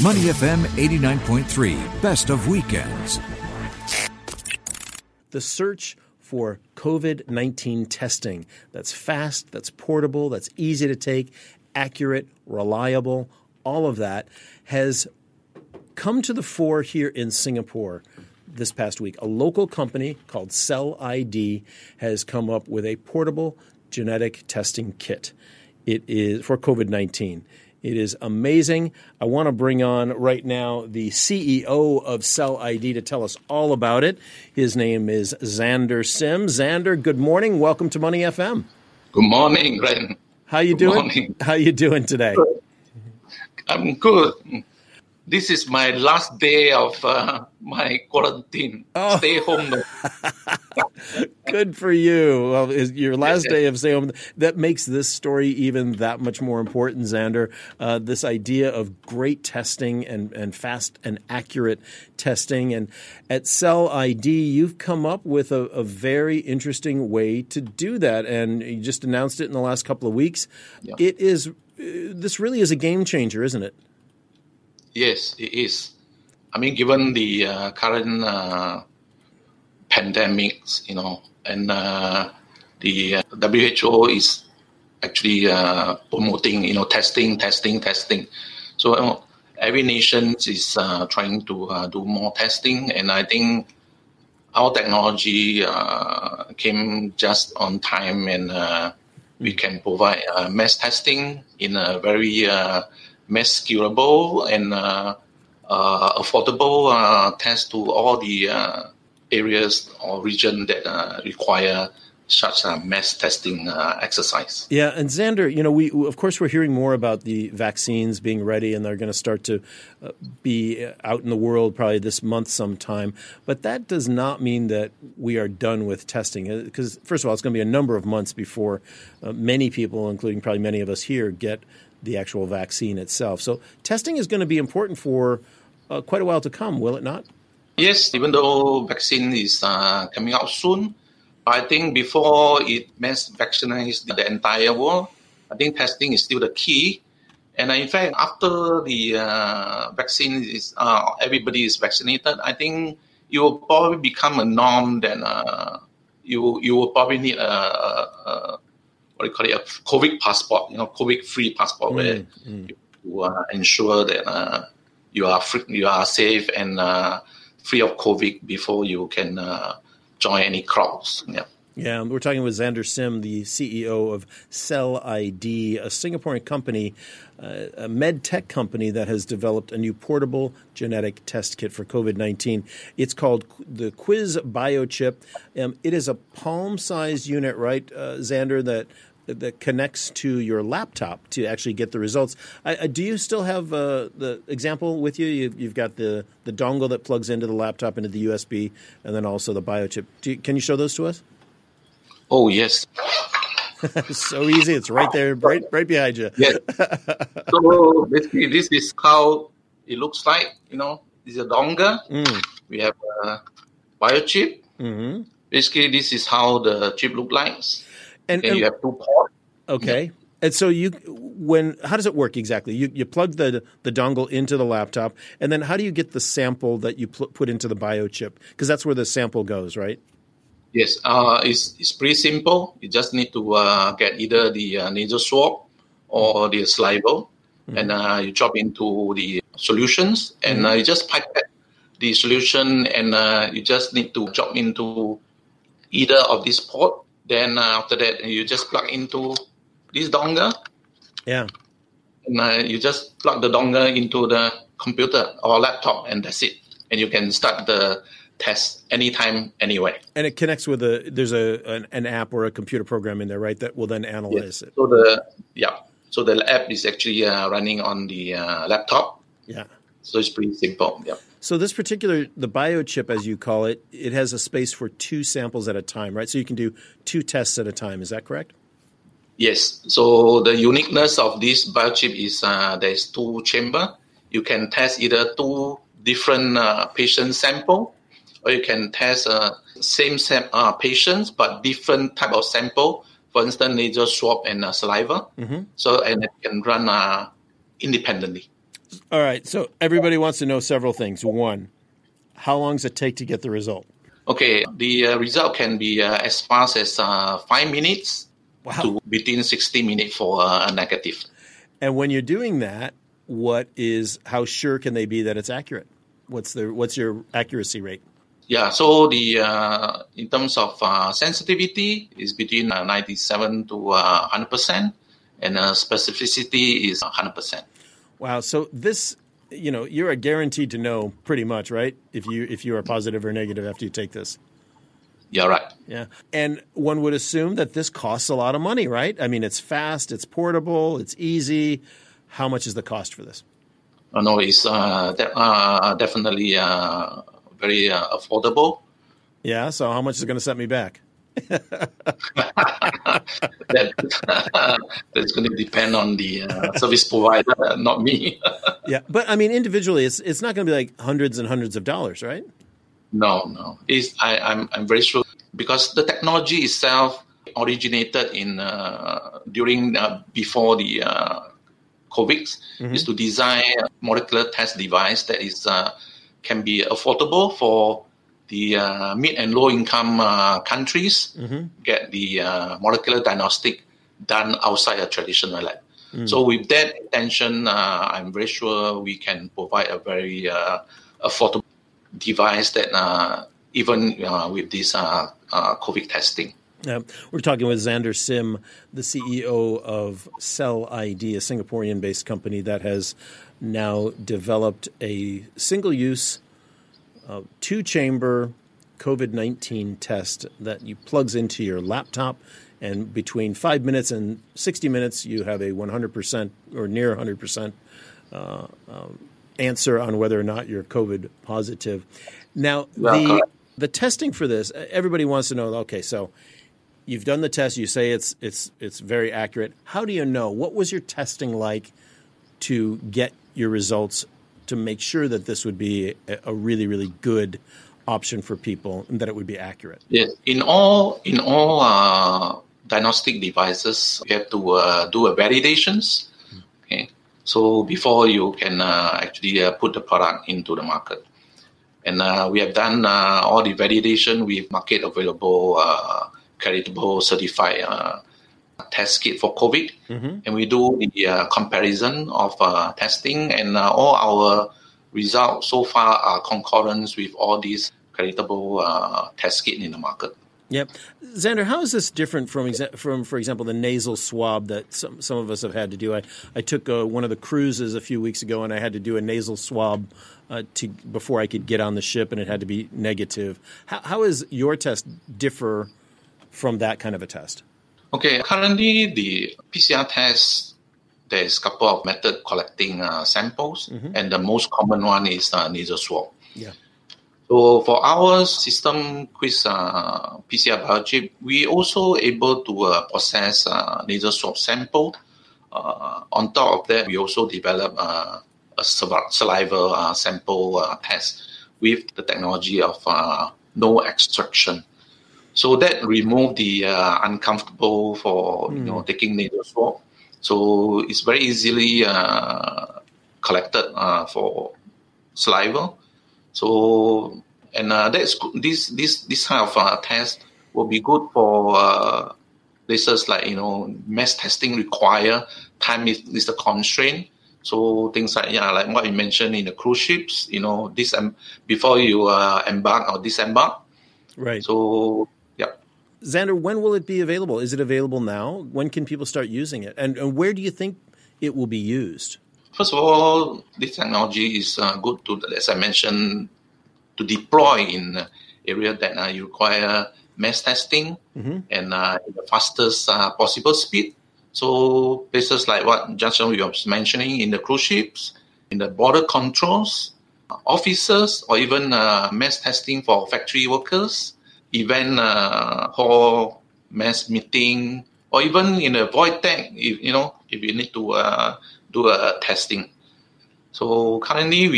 Money FM 89.3, best of weekends. The search for COVID-19 testing that's fast, that's portable, that's easy to take, accurate, reliable, all of that has come to the fore here in Singapore this past week. A local company called Cell ID has come up with a portable genetic testing kit. It is for COVID-19. It is amazing. I want to bring on right now the CEO of Cell ID to tell us all about it. His name is Xander Sims. Xander, good morning. Welcome to Money FM. Good morning, Ryan. How you doing? Morning. How you doing today? Good. I'm good. This is my last day of my quarantine. Oh. Stay home. Good for you. Well, your last day of stay home. That makes this story even that much more important, Xander. This idea of great testing and fast and accurate testing. And at Cell ID, you've come up with a very interesting way to do that. And you just announced it in the last couple of weeks. Yeah. This really is a game changer, isn't it? Yes, it is. I mean, given the current pandemics, and the WHO is actually promoting, testing. So every nation is trying to do more testing. And I think our technology came just on time, and we can provide mass testing in a very mass scalable and affordable test to all the areas or region that require such a mass testing exercise. Yeah, and Xander, we of course we're hearing more about the vaccines being ready, and they're going to start to be out in the world probably this month sometime. But that does not mean that we are done with testing, because first of all, it's going to be a number of months before many people, including probably many of us here, get the actual vaccine itself. So testing is going to be important for quite a while to come, will it not? Yes, even though vaccine is coming out soon, I think before it mass vaccinates the entire world, I think testing is still the key. And in fact, after the vaccine is everybody is vaccinated, I think it will probably become a norm that you will probably need a a COVID passport, COVID-free passport, where you ensure that you are safe and free of COVID before you can join any crowds. Yeah. Yeah, we're talking with Xander Sim, the CEO of Cell ID, a Singaporean company, a med tech company that has developed a new portable genetic test kit for COVID-19. It's called the Quiz Biochip. It is a palm-sized unit, right, Xander, that connects to your laptop to actually get the results. Do you still have the example with you? You've got the dongle that plugs into the laptop, into the USB, and then also the biochip. Can you show those to us? Oh, yes. So easy. It's right there, right behind you. Yes. So basically, this is how it looks like, This is a dongle. Mm. We have a biochip. Mm-hmm. Basically, this is how the chip looks like. And you have two ports. Okay. Yeah. And so how does it work exactly? You plug the dongle into the laptop, and then how do you get the sample that you put into the biochip? Because that's where the sample goes, right? Yes, it's pretty simple. You just need to get either the nasal swab or the saliva, and you drop into the solutions, and you just pipette the solution, and you just need to drop into either of these port. Then after that, you just plug into this dongle. Yeah. And you just plug the dongle into the computer or laptop, and that's it. And you can start the test anytime, anywhere. And it connects with there's an app or a computer program in there, right, that will then analyze it. So the app is actually running on the laptop. Yeah. So it's pretty simple, yeah. So this the biochip, as you call it, it has a space for two samples at a time, right? So you can do two tests at a time. Is that correct? Yes. So the uniqueness of this biochip is there's two chambers. You can test either two different patient samples, or you can test same patients but different type of sample. For instance, nasal swab and saliva. Mm-hmm. So and it can run independently. All right. So everybody wants to know several things. One, how long does it take to get the result? Okay. The result can be as fast as 5 minutes to between 60 minutes for a negative. And when you're doing that, how sure can they be that it's accurate? What's your accuracy rate? Yeah, so the in terms of sensitivity is between 97 to 100%, and specificity is 100%. Wow, so this, you are guaranteed to know pretty much, right? If you are positive or negative after you take this. Yeah, right. Yeah. And one would assume that this costs a lot of money, right? I mean, it's fast, it's portable, it's easy. How much is the cost for this? No, it's definitely very affordable. Yeah, so how much is it going to set me back? That's going to depend on the service provider, not me. Yeah, but I mean, individually, it's not going to be like hundreds and hundreds of dollars, right? No. I'm very sure because the technology itself originated in before the COVID, mm-hmm. is to design a molecular test device that is can be affordable for the mid and low income countries. Mm-hmm. Get the molecular diagnostic done outside a traditional lab. Mm-hmm. So with that intention, I'm very sure we can provide a very affordable device that even with this COVID testing. We're talking with Xander Sims, the CEO of Cell ID, a Singaporean-based company that has now developed a single-use, two-chamber COVID-19 test that you plugs into your laptop, and between 5 minutes and 60 minutes, you have a 100% or near 100% answer on whether or not you're COVID positive. Now, the testing for this, everybody wants to know, okay, so you've done the test. You say it's very accurate. How do you know? What was your testing like to get your results to make sure that this would be a really, really good option for people and that it would be accurate? Yes. In all diagnostic devices, you have to do a validations. Okay. So before you can actually put the product into the market, and we have done all the validation with market available. Credible certified test kit for COVID, mm-hmm. and we do the comparison of testing, and all our results so far are concordance with all these credible test kit in the market. Yep, Xander, how is this different from, for example, the nasal swab that some of us have had to do? I took one of the cruises a few weeks ago, and I had to do a nasal swab before I could get on the ship, and it had to be negative. How is your test differ from that kind of a test? Okay, currently the PCR test, there's a couple of methods collecting samples, mm-hmm. and the most common one is nasal swab. Yeah. So for our system, Quiz PCR Biochip, we also able to process nasal swab sample. On top of that, we also develop a saliva sample test with the technology of no extraction. So that removed the uncomfortable for taking nasal swab. So it's very easily collected for saliva. So that's this kind of test will be good for places like mass testing require time is a constraint. So things like what you mentioned in the cruise ships, this before you embark or disembark. Right. So. Xander, when will it be available? Is it available now? When can people start using it? And where do you think it will be used? First of all, this technology is good to, as I mentioned, to deploy in area that you require mass testing, mm-hmm. and in the fastest possible speed. So places like what Justin was mentioning in the cruise ships, in the border controls, offices, or even mass testing for factory workers, event hall, mass meeting, or even in a void tank, if you need to do a testing. So currently,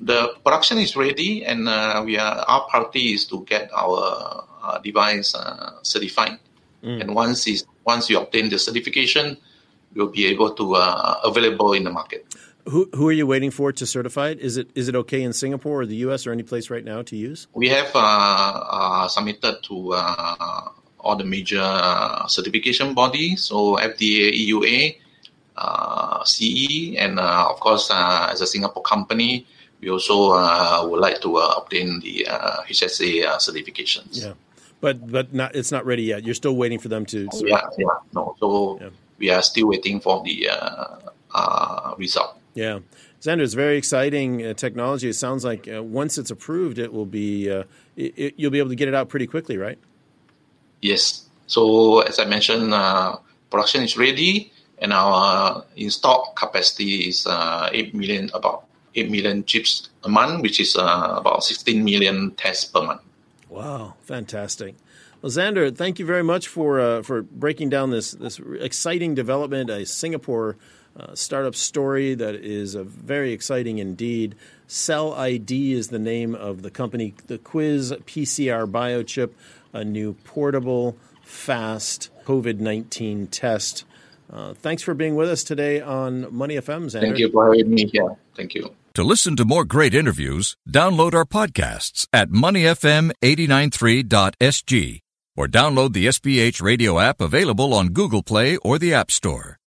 the production is ready, and our priority is to get our device certified. Mm. And once you obtain the certification, you'll be able to available in the market. Who are you waiting for to certify it? Is it okay in Singapore or the U.S. or any place right now to use? We have submitted to all the major certification bodies, so FDA, EUA, CE, and of course, as a Singapore company, we also would like to obtain the HSA certifications. Yeah, but it's not ready yet. You're still waiting for them to. We are still waiting for the result. Yeah, Xander, it's very exciting technology. It sounds like once it's approved, it will be you'll be able to get it out pretty quickly, right? Yes. So as I mentioned, production is ready, and our installed capacity is 8 million chips a month, which is about 16 million tests per month. Wow, fantastic. Well, Xander, thank you very much for breaking down this exciting development, a Singapore startup story that is very exciting indeed. Cell ID is the name of the company. The Quiz PCR Biochip, a new portable, fast COVID-19 test. Thanks for being with us today on Money FM, Xander. Thank you for having me here. Thank you. To listen to more great interviews, download our podcasts at moneyfm893.sg or download the SPH Radio app available on Google Play or the App Store.